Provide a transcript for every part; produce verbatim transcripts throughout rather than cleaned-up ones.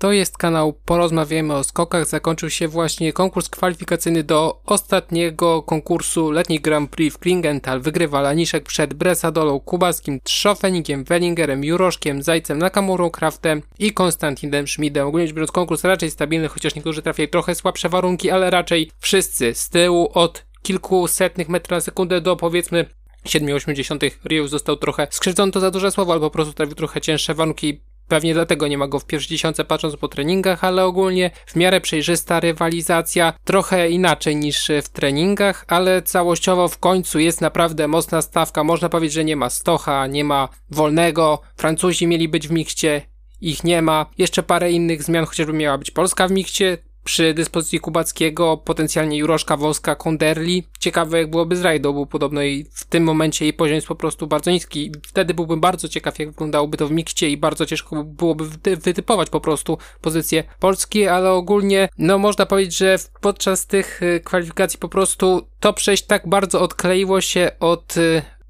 To jest kanał Porozmawiajmy o Skokach. Zakończył się właśnie konkurs kwalifikacyjny do ostatniego konkursu letnich Grand Prix w Klingenthal. Wygrywa Laniszek przed Bresadolą, Kubaskim, Tschofenigiem, Wellingerem, Juroszkiem, Zajcem, Nakamurą, Kraftem i Konstantinem Schmidtem. Ogólnie rzecz biorąc konkurs raczej stabilny, chociaż niektórzy trafiają trochę słabsze warunki, ale raczej wszyscy z tyłu od kilkusetnych metra na sekundę do powiedzmy siedmiu osiemdziesiątych. Ryoju został trochę skrzywdzony, to za duże słowo, ale po prostu trafił trochę cięższe warunki. Pewnie dlatego nie ma go w pierwszej dziesiątce patrząc po treningach, ale ogólnie w miarę przejrzysta rywalizacja, trochę inaczej niż w treningach, ale całościowo w końcu jest naprawdę mocna stawka. Można powiedzieć, że nie ma Stocha, nie ma Wolnego, Francuzi mieli być w mikście, ich nie ma. Jeszcze parę innych zmian, chociażby miała być Polska w mikście, przy dyspozycji Kubackiego, potencjalnie Juroszka, Woska, Konderli. Ciekawe jak byłoby z Rajdą, bo podobno i w tym momencie jej poziom jest po prostu bardzo niski. Wtedy byłbym bardzo ciekaw jak wyglądałoby to w mikcie i bardzo ciężko byłoby wytypować po prostu pozycję Polski, ale ogólnie no można powiedzieć, że podczas tych kwalifikacji po prostu to przejść tak bardzo odkleiło się od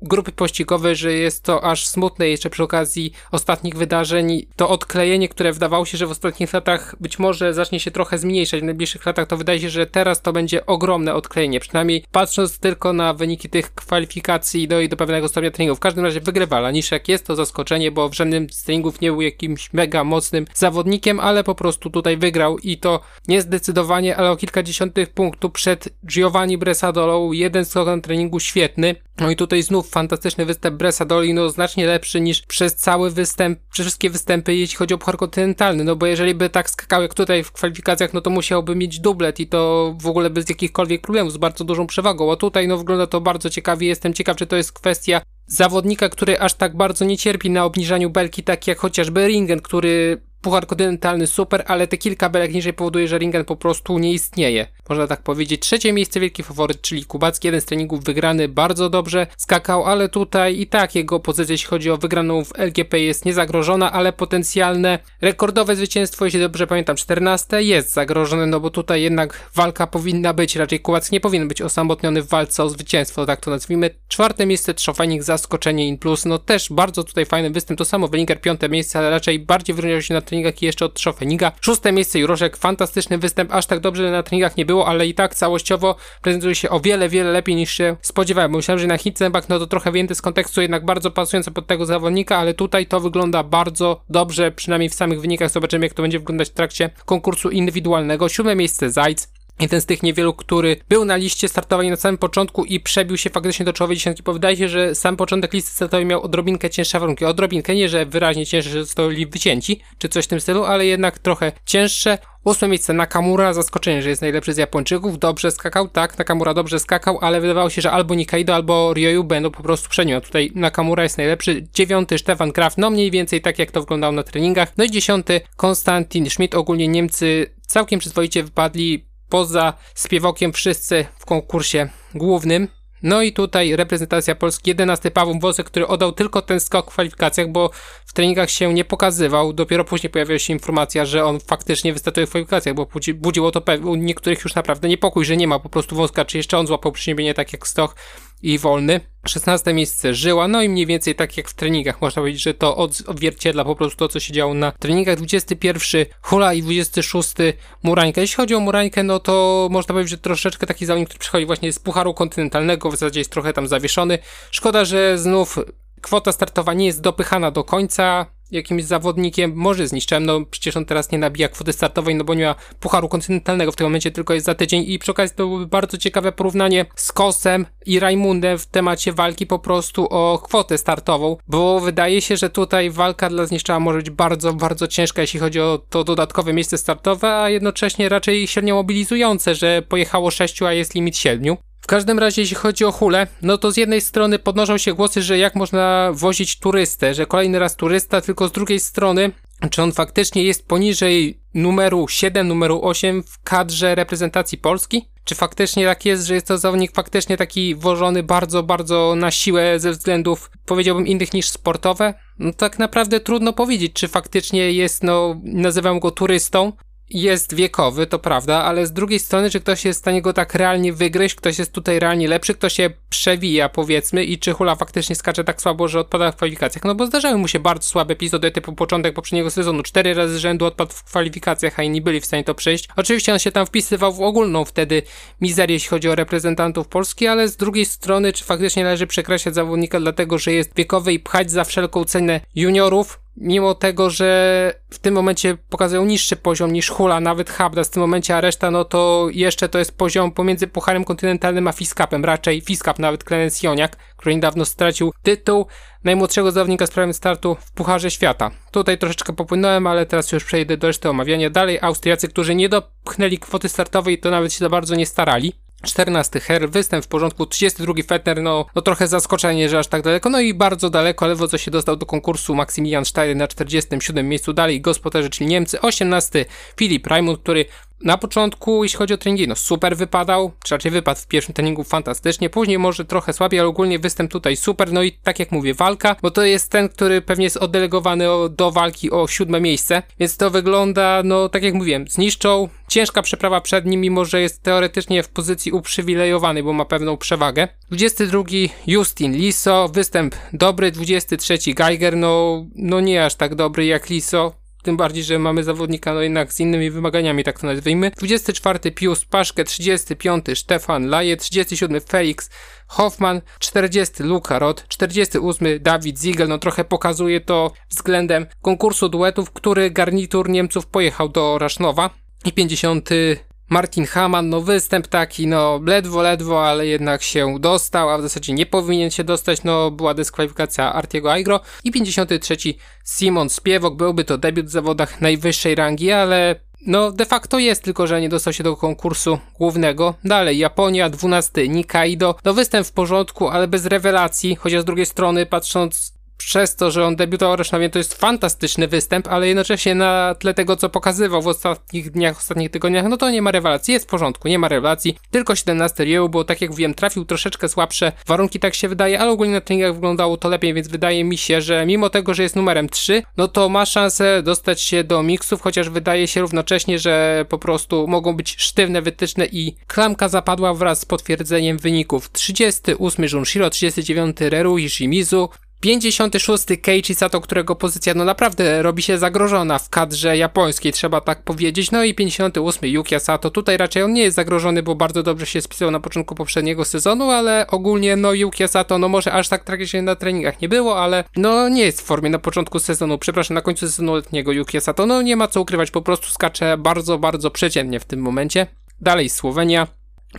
grupy pościgowe, że jest to aż smutne. Jeszcze przy okazji ostatnich wydarzeń to odklejenie, które wydawało się, że w ostatnich latach być może zacznie się trochę zmniejszać w najbliższych latach, to wydaje się, że teraz to będzie ogromne odklejenie, przynajmniej patrząc tylko na wyniki tych kwalifikacji do i do pewnego stopnia treningów. W każdym razie wygrywa Laniszek, jest to zaskoczenie, bo w żadnym z treningów nie był jakimś mega mocnym zawodnikiem, ale po prostu tutaj wygrał i to nie zdecydowanie, ale o kilkadziesiątych punktów przed Giovanni Bresadolą. Jeden skok na treningu świetny, no i tutaj znów fantastyczny występ Bresadoli, no znacznie lepszy niż przez cały występ, przez wszystkie występy, jeśli chodzi o puchar kontynentalny, no bo jeżeli by tak skakał jak tutaj w kwalifikacjach, no to musiałby mieć dublet i to w ogóle bez jakichkolwiek problemów, z bardzo dużą przewagą, a tutaj no wygląda to bardzo ciekawie. Jestem ciekaw, czy to jest kwestia zawodnika, który aż tak bardzo nie cierpi na obniżaniu belki, tak jak chociażby Ringen, który puchar kontynentalny super, ale te kilka belek niżej powoduje, że Ringen po prostu nie istnieje. Można tak powiedzieć. Trzecie miejsce wielki faworyt, czyli Kubacki. Jeden z treningów wygrany, bardzo dobrze skakał, ale tutaj i tak jego pozycja, jeśli chodzi o wygraną w L G P, jest niezagrożona, ale potencjalne rekordowe zwycięstwo, jeśli dobrze pamiętam, czternaste jest zagrożone, no bo tutaj jednak walka powinna być, raczej Kubacki nie powinien być osamotniony w walce o zwycięstwo, tak to nazwijmy. Czwarte miejsce Tschofenig, zaskoczenie in plus, no też bardzo tutaj fajny występ, to samo Wellinger, piąte miejsce, ale raczej bardziej wyróżniał się na treningach i jeszcze od Tschofeniga. Szóste miejsce Juroszek, fantastyczny występ, aż tak dobrze na treningach nie było, ale i tak całościowo prezentuje się o wiele, wiele lepiej niż się spodziewałem. Myślałem, że na Hitzenbach no to trochę więcej z kontekstu, jednak bardzo pasujące pod tego zawodnika, ale tutaj to wygląda bardzo dobrze, przynajmniej w samych wynikach. Zobaczymy jak to będzie wyglądać w trakcie konkursu indywidualnego. Siódme miejsce Zajc. Jeden z tych niewielu, który był na liście startowej na samym początku i przebił się faktycznie do czołowej dziesiątki. Wydaje się, że sam początek listy startowej miał odrobinkę cięższe warunki. Odrobinkę, nie że wyraźnie cięższe, że zostali wycięci, czy coś w tym stylu, ale jednak trochę cięższe. Ósme miejsce Nakamura, zaskoczenie, że jest najlepszy z Japończyków, dobrze skakał, tak, Nakamura dobrze skakał, ale wydawało się, że albo Nikaidō, albo Ryoju będą po prostu przed nim, a tutaj Nakamura jest najlepszy. Dziewiąty Stefan Kraft, no mniej więcej tak jak to wyglądało na treningach. No i dziesiąty Konstantin Schmidt. Ogólnie Niemcy całkiem przyzwoicie wypadli, poza Spiewokiem wszyscy w konkursie głównym. No i tutaj reprezentacja Polski, jedenasty Paweł Włosek, który oddał tylko ten skok w kwalifikacjach, bo w treningach się nie pokazywał. Dopiero później pojawiła się informacja, że on faktycznie wystartuje w kwalifikacjach, bo budziło to u niektórych już naprawdę niepokój, że nie ma po prostu Wąska, czy jeszcze on złapał przyniebienie tak jak Stoch i Wolny. szesnaste miejsce Żyła, no i mniej więcej tak jak w treningach. Można powiedzieć, że to odzwierciedla po prostu to, co się działo na treningach. dwudziesty pierwszy Hula i dwudziesty szósty Murańka. Jeśli chodzi o Murańkę, no to można powiedzieć, że troszeczkę taki zawodnik, który przychodzi właśnie z Pucharu Kontynentalnego, w zasadzie jest trochę tam zawieszony. Szkoda, że znów kwota startowa nie jest dopychana do końca jakimś zawodnikiem, może zniszczyłem, no przecież on teraz nie nabija kwoty startowej, no bo nie ma Pucharu Kontynentalnego w tym momencie, tylko jest za tydzień i przy okazji to byłoby bardzo ciekawe porównanie z Kosem i Rajmundem w temacie walki po prostu o kwotę startową, bo wydaje się, że tutaj walka dla zniszczała może być bardzo, bardzo ciężka, jeśli chodzi o to dodatkowe miejsce startowe, a jednocześnie raczej średnio mobilizujące, że pojechało sześciu, a jest limit siedmiu. W każdym razie, jeśli chodzi o Hulę, no to z jednej strony podnoszą się głosy, że jak można wozić turystę, że kolejny raz turysta, tylko z drugiej strony, czy on faktycznie jest poniżej numeru siedem, numeru osiem w kadrze reprezentacji Polski? Czy faktycznie tak jest, że jest to zawodnik faktycznie taki wożony bardzo, bardzo na siłę ze względów, powiedziałbym, innych niż sportowe? No tak naprawdę trudno powiedzieć, czy faktycznie jest, no nazywam go turystą, jest wiekowy, to prawda, ale z drugiej strony, czy ktoś jest w stanie go tak realnie wygryźć, ktoś jest tutaj realnie lepszy, kto się przewija, powiedzmy, i czy Hula faktycznie skacze tak słabo, że odpada w kwalifikacjach. No bo zdarzały mu się bardzo słabe epizody, typu początek poprzedniego sezonu, cztery razy z rzędu odpadł w kwalifikacjach, a inni byli w stanie to przejść. Oczywiście on się tam wpisywał w ogólną wtedy mizerię, jeśli chodzi o reprezentantów Polski, ale z drugiej strony, czy faktycznie należy przekreślać zawodnika dlatego, że jest wiekowy i pchać za wszelką cenę juniorów, mimo tego, że w tym momencie pokazują niższy poziom niż Hula, nawet Habda w tym momencie, a reszta, no to jeszcze to jest poziom pomiędzy Pucharem Kontynentalnym a Fiskapem, raczej Fiskap, nawet Klinec Joniak, który niedawno stracił tytuł najmłodszego zawodnika z prawem startu w Pucharze Świata. Tutaj troszeczkę popłynąłem, ale teraz już przejdę do reszty omawiania. Dalej Austriacy, którzy nie dopchnęli kwoty startowej, to nawet się za bardzo nie starali. czternasty Herr, występ w porządku, trzydziesty drugi Fettner, no, no trochę zaskoczenie, że aż tak daleko, no i bardzo daleko, ledwo co się dostał do konkursu Maksymilian Steyer na czterdziestym siódmym miejscu, dalej gospodarze, czyli Niemcy, osiemnasty Filip Rajmund, który na początku, jeśli chodzi o treningi, no super wypadał, czy raczej wypadł w pierwszym treningu fantastycznie, później może trochę słabiej, ale ogólnie występ tutaj super, no i tak jak mówię, walka, bo to jest ten, który pewnie jest oddelegowany o, do walki o siódme miejsce, więc to wygląda, no tak jak mówiłem, zniszczą, ciężka przeprawa przed nim, mimo że jest teoretycznie w pozycji uprzywilejowanej, bo ma pewną przewagę. dwudziesty drugi Justin Liso, występ dobry, dwudziesty trzeci Geiger, no, no nie aż tak dobry jak Liso, tym bardziej, że mamy zawodnika no jednak z innymi wymaganiami, tak to nazwijmy. dwudziesty czwarty Pius Paszke, trzydziesty piąty Stefan Laje, trzydziesty siódmy Felix Hoffman, czterdziesty Luka Roth, czterdziesty ósmy Dawid Ziegel, no trochę pokazuje to względem konkursu duetów, który garnitur Niemców pojechał do Rasznowa. I pięćdziesiąty Martin Hamann, no występ taki, no ledwo, ledwo, ale jednak się dostał, a w zasadzie nie powinien się dostać, no była dyskwalifikacja Artiego Aigro. I pięćdziesiąty trzeci Simon Spiewok, byłby to debiut w zawodach najwyższej rangi, ale no de facto jest, tylko że nie dostał się do konkursu głównego. Dalej Japonia, dwunasty Nikaidō, no występ w porządku, ale bez rewelacji, chociaż z drugiej strony patrząc przez to, że on debiutował Rasznowie, to jest fantastyczny występ, ale jednocześnie na tle tego, co pokazywał w ostatnich dniach, ostatnich tygodniach, no to nie ma rewelacji, jest w porządku, nie ma rewelacji, tylko siedemnasty Ryoju, bo tak jak wiem, trafił troszeczkę słabsze warunki, tak się wydaje, ale ogólnie na treningach wyglądało to lepiej, więc wydaje mi się, że mimo tego, że jest numerem trzy, no to ma szansę dostać się do miksów, chociaż wydaje się równocześnie, że po prostu mogą być sztywne wytyczne i klamka zapadła wraz z potwierdzeniem wyników. trzydziesty ósmy Junshirō, trzydziesty dziewiąty Reru Ishimizu, pięćdziesiąty szósty Keiichi Satō, którego pozycja no naprawdę robi się zagrożona w kadrze japońskiej, trzeba tak powiedzieć. No i pięćdziesiąty ósmy Yukiya Satō, tutaj raczej on nie jest zagrożony, bo bardzo dobrze się spisał na początku poprzedniego sezonu, ale ogólnie no Yukiya Satō, no może aż tak tragicznie na treningach nie było, ale no nie jest w formie na początku sezonu, przepraszam, na końcu sezonu letniego Yukiya Satō, no nie ma co ukrywać, po prostu skacze bardzo, bardzo przeciętnie w tym momencie. Dalej Słowenia.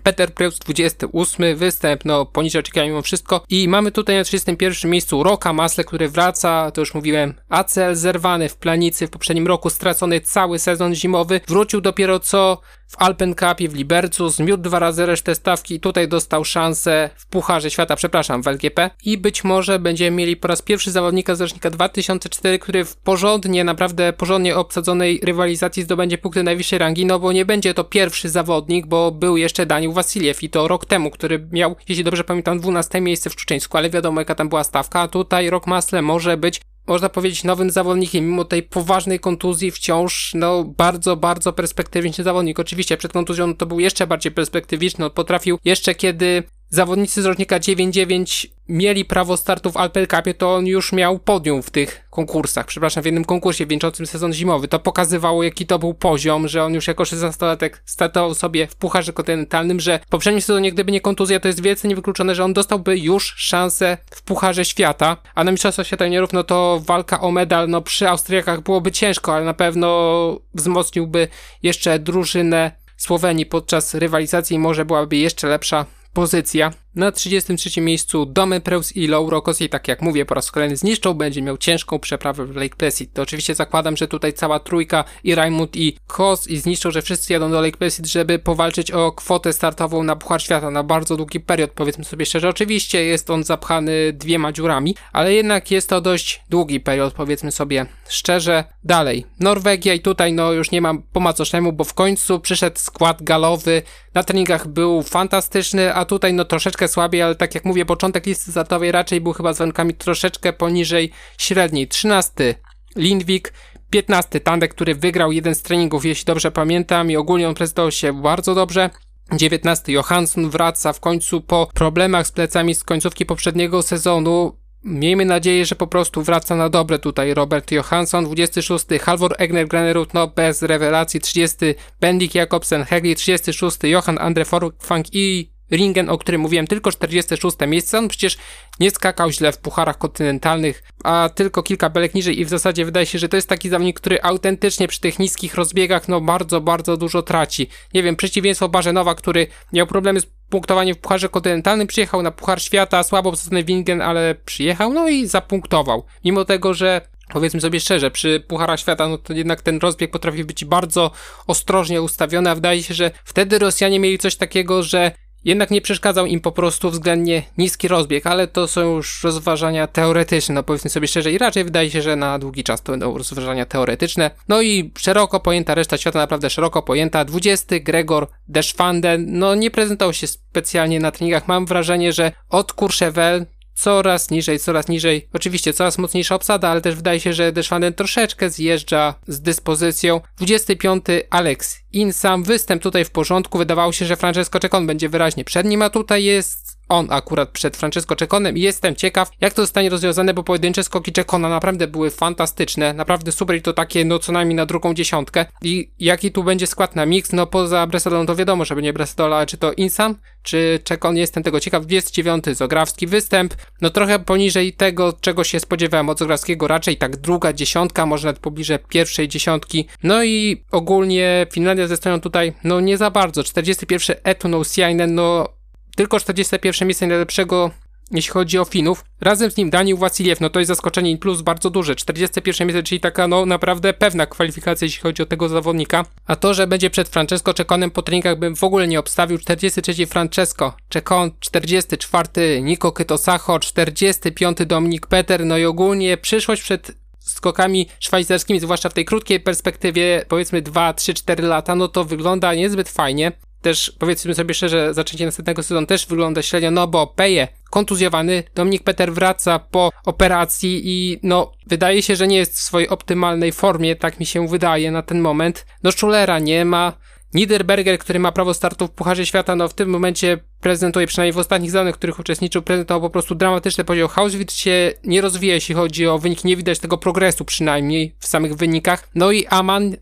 Peter Prevc, dwudziesty ósmy występ, no poniżej oczekiwań mimo wszystko. I mamy tutaj na trzydziestym pierwszym miejscu Roka Masle, który wraca, to już mówiłem, A C L zerwany w Planicy w poprzednim roku, stracony cały sezon zimowy, wrócił dopiero co w Alpen Cupie w Libercu, zmiótł dwa razy resztę stawki i tutaj dostał szansę w Pucharze Świata, przepraszam, w L G P. I być może będziemy mieli po raz pierwszy zawodnika z rocznika dwa tysiące czwartego, który w porządnie, naprawdę porządnie obsadzonej rywalizacji zdobędzie punkty najwyższej rangi, no bo nie będzie to pierwszy zawodnik, bo był jeszcze Daniel Wasiliew i to rok temu, który miał, jeśli dobrze pamiętam, dwunaste miejsce w Czuczyńsku, ale wiadomo jaka tam była stawka, a tutaj Roka Masle może być, można powiedzieć, nowym zawodnikiem, mimo tej poważnej kontuzji wciąż, no, bardzo, bardzo perspektywiczny zawodnik. Oczywiście przed kontuzją no, to był jeszcze bardziej perspektywiczny, on potrafił jeszcze kiedy zawodnicy z rocznika dziewięć dziewięć mieli prawo startu w Alpen Cupie, to on już miał podium w tych konkursach, przepraszam, w jednym konkursie wieńczącym sezon zimowy. To pokazywało, jaki to był poziom, że on już jako szesnastolatek startował sobie w Pucharze Kontynentalnym, że w poprzednim sezonie, gdyby nie kontuzja, to jest wielce niewykluczone, że on dostałby już szansę w Pucharze Świata, a na Mistrzostwach Świata Juniorów, no to walka o medal, no przy Austriakach byłoby ciężko, ale na pewno wzmocniłby jeszcze drużynę Słowenii podczas rywalizacji i może byłaby jeszcze lepsza pozycja. Na trzydziestym trzecim miejscu Domy Preus i Lauro Kossi, tak jak mówię, po raz kolejny zniszczą, będzie miał ciężką przeprawę w Lake Placid. To oczywiście zakładam, że tutaj cała trójka i Rajmund i Kos i zniszczą, że wszyscy jadą do Lake Placid, żeby powalczyć o kwotę startową na Puchar Świata na bardzo długi period, powiedzmy sobie szczerze. Oczywiście jest on zapchany dwiema dziurami, ale jednak jest to dość długi period, powiedzmy sobie szczerze. Dalej, Norwegia i tutaj no już nie mam po macocznemu, bo w końcu przyszedł skład galowy, na treningach był fantastyczny, a tutaj no troszeczkę słabiej, ale tak jak mówię, początek listy startowej raczej był chyba z warunkami troszeczkę poniżej średniej. trzynasty Lindwik, piętnasty Tandek, który wygrał jeden z treningów, jeśli dobrze pamiętam, i ogólnie on prezentował się bardzo dobrze. dziewiętnasty Johansson wraca w końcu po problemach z plecami z końcówki poprzedniego sezonu. Miejmy nadzieję, że po prostu wraca na dobre tutaj Robert Johansson. dwudziesty szósty Halvor Egner Granerud, no bez rewelacji. trzydziesty Bendik Jakobsen Hegli, trzydziesty szósty Johan Andre Forfang i Ringen, o którym mówiłem, tylko czterdzieste szóste miejsce. On przecież nie skakał źle w pucharach kontynentalnych, a tylko kilka belek niżej i w zasadzie wydaje się, że to jest taki zawodnik, który autentycznie przy tych niskich rozbiegach no bardzo, bardzo dużo traci. Nie wiem, przeciwieństwo Barzenowa, który miał problemy z punktowaniem w pucharze kontynentalnym, przyjechał na Puchar Świata, słabo obsadzony Wingen, ale przyjechał, no i zapunktował. Mimo tego, że powiedzmy sobie szczerze, przy Pucharach Świata, no to jednak ten rozbieg potrafi być bardzo ostrożnie ustawiony, a wydaje się, że wtedy Rosjanie mieli coś takiego, że jednak nie przeszkadzał im po prostu względnie niski rozbieg, ale to są już rozważania teoretyczne, no powiedzmy sobie szczerze, i raczej wydaje się, że na długi czas to będą rozważania teoretyczne. No i szeroko pojęta reszta świata, naprawdę szeroko pojęta. dwudziesty Gregor Deschwanden, no nie prezentował się specjalnie na treningach, mam wrażenie, że od Courchevel coraz niżej, coraz niżej, oczywiście coraz mocniejsza obsada, ale też wydaje się, że Deschwanden troszeczkę zjeżdża z dyspozycją. dwudziesty piąty Alex Insam, występ tutaj w porządku, wydawało się, że Francesco Ceccon będzie wyraźnie przed nim, a tutaj jest on akurat przed Francesco Cecconem i jestem ciekaw, jak to zostanie rozwiązane, bo pojedyncze skoki Ceccona naprawdę były fantastyczne, naprawdę super i to takie no co najmniej na drugą dziesiątkę. I jaki tu będzie skład na mix, no poza Bresadolą to wiadomo, że będzie Bresadola, czy to Insam, czy Ceccon, jestem tego ciekaw. dwudziesty dziewiąty Zografski, występ no trochę poniżej tego, czego się spodziewałem od Zografskiego, raczej tak druga dziesiątka, może nawet pobliżej pierwszej dziesiątki. No i ogólnie Finlandia ze stroną tutaj no nie za bardzo. czterdziesty pierwszy Etun Nousiainen, no tylko czterdzieste pierwsze miejsce najlepszego, jeśli chodzi o Finów. Razem z nim Daniil Wasiliew, no to jest zaskoczenie in plus bardzo duże. czterdzieste pierwsze miejsce, czyli taka no naprawdę pewna kwalifikacja, jeśli chodzi o tego zawodnika. A to, że będzie przed Francesco Cecconem po treningach, bym w ogóle nie obstawił. czterdziesty trzeci Francesco Ceccon, czterdziesty czwarty Niko Kytosaho, czterdziesty piąty Dominik Peter, no i ogólnie przyszłość przed skokami szwajcarskimi, zwłaszcza w tej krótkiej perspektywie, powiedzmy dwa, trzy, cztery lata, no to wygląda niezbyt fajnie. Też powiedzmy sobie szczerze, zaczęcie następnego sezonu też wygląda średnio, no bo Peje kontuzjowany, Dominik Peter wraca po operacji i no wydaje się, że nie jest w swojej optymalnej formie, tak mi się wydaje na ten moment. No Schulera nie ma, Niederberger, który ma prawo startu w Pucharze Świata, no w tym momencie prezentuje, przynajmniej w ostatnich zawodach, w których uczestniczył, prezentował po prostu dramatyczny poziom. Hauswitz się nie rozwija, jeśli chodzi o wynik, nie widać tego progresu przynajmniej w samych wynikach. No i Aman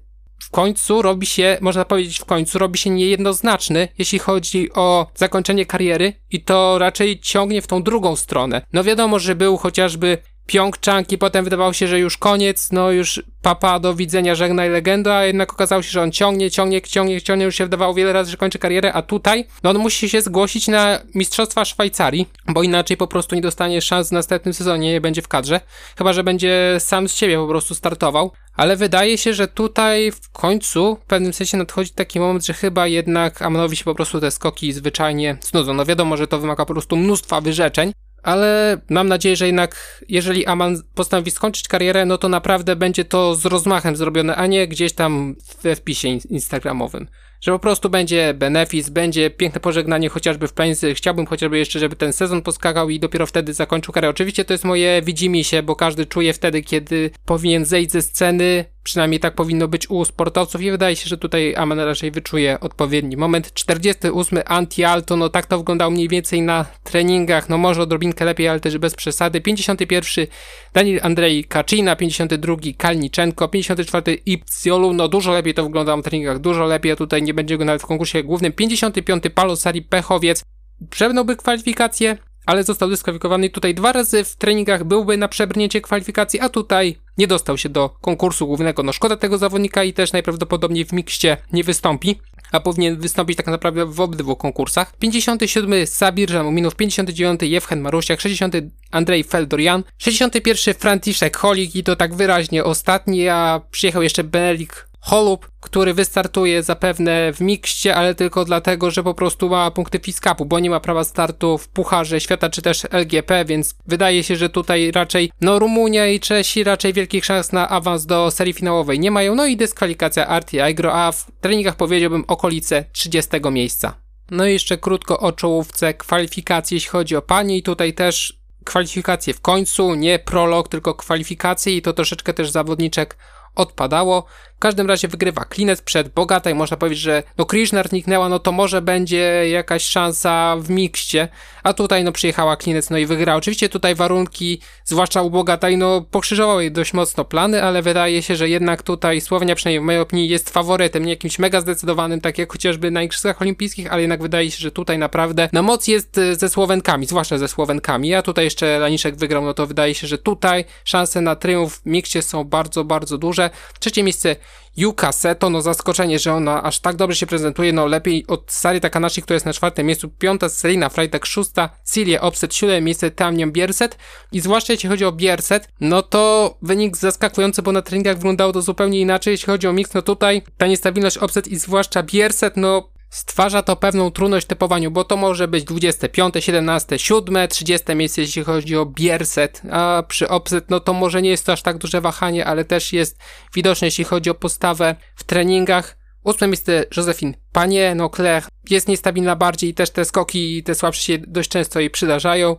w końcu robi się, można powiedzieć w końcu, robi się niejednoznaczny, jeśli chodzi o zakończenie kariery i to raczej ciągnie w tą drugą stronę. No wiadomo, że był chociażby Pjongczang i potem wydawało się, że już koniec, no już papa, do widzenia, żegnaj legenda, a jednak okazało się, że on ciągnie, ciągnie, ciągnie, ciągnie, już się wydawało wiele razy, że kończy karierę, a tutaj no on musi się zgłosić na Mistrzostwa Szwajcarii, bo inaczej po prostu nie dostanie szans w następnym sezonie, nie będzie w kadrze, chyba że będzie sam z siebie po prostu startował. Ale wydaje się, że tutaj w końcu w pewnym sensie nadchodzi taki moment, że chyba jednak Amanowi się po prostu te skoki zwyczajnie znudzą. No wiadomo, że to wymaga po prostu mnóstwa wyrzeczeń, ale mam nadzieję, że jednak jeżeli Aman postanowi skończyć karierę, no to naprawdę będzie to z rozmachem zrobione, a nie gdzieś tam we wpisie instagramowym. Że po prostu będzie benefis, będzie piękne pożegnanie chociażby w Plańsy. Chciałbym chociażby jeszcze, żeby ten sezon poskakał i dopiero wtedy zakończył karierę. Oczywiście to jest moje widzimisię, bo każdy czuje wtedy, kiedy powinien zejść ze sceny. Przynajmniej tak powinno być u sportowców i wydaje się, że tutaj Aman raczej wyczuje odpowiedni moment. czterdziesty ósmy Antti Aalto, no tak to wyglądało mniej więcej na treningach, no może odrobinkę lepiej, ale też bez przesady. pięćdziesiąty pierwszy Daniil Andrei Kaczyna, pięćdziesiąty drugi Kalniczenko, pięćdziesiąty czwarty Ipsiolu, no dużo lepiej to wyglądało na treningach, dużo lepiej, a tutaj nie będzie go nawet w konkursie głównym. pięćdziesiąty piąty Palosari Pechowiec, przebrnąłby kwalifikacje, ale został dyskwalifikowany. Tutaj dwa razy w treningach byłby na przebrnięcie kwalifikacji, a tutaj nie dostał się do konkursu głównego. No szkoda tego zawodnika i też najprawdopodobniej w mikście nie wystąpi, a powinien wystąpić tak naprawdę w obydwu konkursach. pięćdziesiąty siódmy Sabir Żamuminów, pięćdziesiąty dziewiąty Jewchen Marusiak, sześćdziesiąty Andrzej Feldorian, sześćdziesiąty pierwszy Franciszek Holik i to tak wyraźnie ostatni, a przyjechał jeszcze Benelik Holub, który wystartuje zapewne w mikście, ale tylko dlatego, że po prostu ma punkty fiskapu, bo nie ma prawa startu w Pucharze Świata czy też L G P, więc wydaje się, że tutaj raczej no Rumunia i Czesi raczej wielkich szans na awans do serii finałowej nie mają, no i dyskwalifikacja Artti Aigro, a w treningach powiedziałbym okolice trzydziestego miejsca. No i jeszcze krótko o czołówce kwalifikacji, jeśli chodzi o panie i tutaj też kwalifikacje w końcu, nie prolog, tylko kwalifikacje i to troszeczkę też zawodniczek odpadało. W każdym razie wygrywa Klinec przed Bogataj. Można powiedzieć, że no Krishna zniknęła, no to może będzie jakaś szansa w mikście. A tutaj no przyjechała Klinec, no i wygrała. Oczywiście tutaj warunki, zwłaszcza u Bogataj, no pokrzyżowały jej dość mocno plany, ale wydaje się, że jednak tutaj Słownia, przynajmniej w mojej opinii, jest faworytem. Nie jakimś mega zdecydowanym, tak jak chociażby na Igrzyskach Olimpijskich, ale jednak wydaje się, że tutaj naprawdę na moc jest ze Słowenkami, zwłaszcza ze Słowenkami. A tutaj jeszcze Laniszek wygrał, no to wydaje się, że tutaj szanse na triumf w mikście są bardzo, bardzo duże. Trzecie miejsce Yukiya Satō, no zaskoczenie, że ona aż tak dobrze się prezentuje, no lepiej od Sari Takanashi, która jest na czwartym miejscu, piąta Selina Freitag, szósta Cilia Opset, siódme miejsce Tamniam Bierset i zwłaszcza jeśli chodzi o Bierset, no to wynik zaskakujący, bo na treningach wyglądało to zupełnie inaczej, jeśli chodzi o mix, no tutaj ta niestabilność Opset i zwłaszcza Bierset, no stwarza to pewną trudność w typowaniu, bo to może być dwudzieste piąte, siedemnaste, siódme, trzydzieste miejsce, jeśli chodzi o Bierset, a przy Opset, no to może nie jest to aż tak duże wahanie, ale też jest widoczne, jeśli chodzi o postawę w treningach. ósme miejsce Josephine Panie, no Claire jest niestabilna bardziej, też te skoki i te słabsze się dość często jej przydarzają.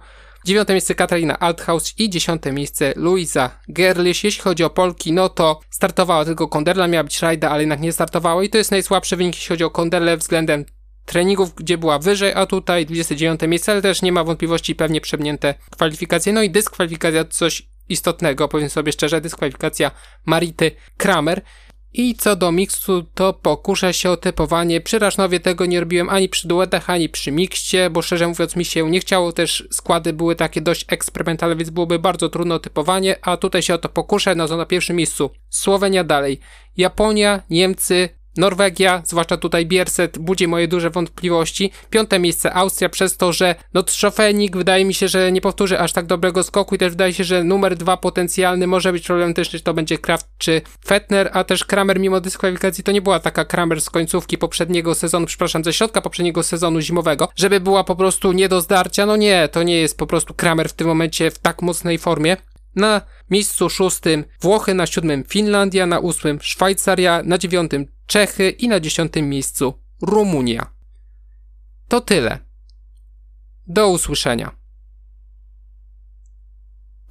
dziewiąte miejsce Katarina Althaus i dziesiąte miejsce Luisa Gerlisch. Jeśli chodzi o Polki, no to startowała tylko Konderla, miała być rajda, ale jednak nie startowała i to jest najsłabszy wynik, jeśli chodzi o Konderlę względem treningów, gdzie była wyżej, a tutaj dwudzieste dziewiąte miejsce, ale też nie ma wątpliwości, pewnie przemięte kwalifikacje, no i dyskwalifikacja coś istotnego, powiem sobie szczerze, dyskwalifikacja Marity Kramer. I co do miksu, to pokuszę się o typowanie. Przy Rasznowie tego nie robiłem ani przy duetach, ani przy mikście, bo szczerze mówiąc mi się nie chciało, też składy były takie dość eksperymentalne, więc byłoby bardzo trudno typowanie, a tutaj się o to pokuszę. No to na pierwszym miejscu Słowenia, dalej Japonia, Niemcy, Norwegia, zwłaszcza tutaj Bierset, budzi moje duże wątpliwości. Piąte miejsce Austria, przez to, że no Tschofenig wydaje mi się, że nie powtórzy aż tak dobrego skoku i też wydaje się, że numer dwa potencjalny może być problematyczny, czy to będzie Kraft czy Fettner, a też Kramer mimo dyskwalifikacji to nie była taka Kramer z końcówki poprzedniego sezonu, przepraszam, ze środka poprzedniego sezonu zimowego, żeby była po prostu nie do zdarcia, no nie, to nie jest po prostu Kramer w tym momencie w tak mocnej formie. Na miejscu szóstym Włochy, na siódmym Finlandia, na ósmym Szwajcaria, na dziewiątym Czechy i na dziesiątym miejscu Rumunia. To tyle. Do usłyszenia.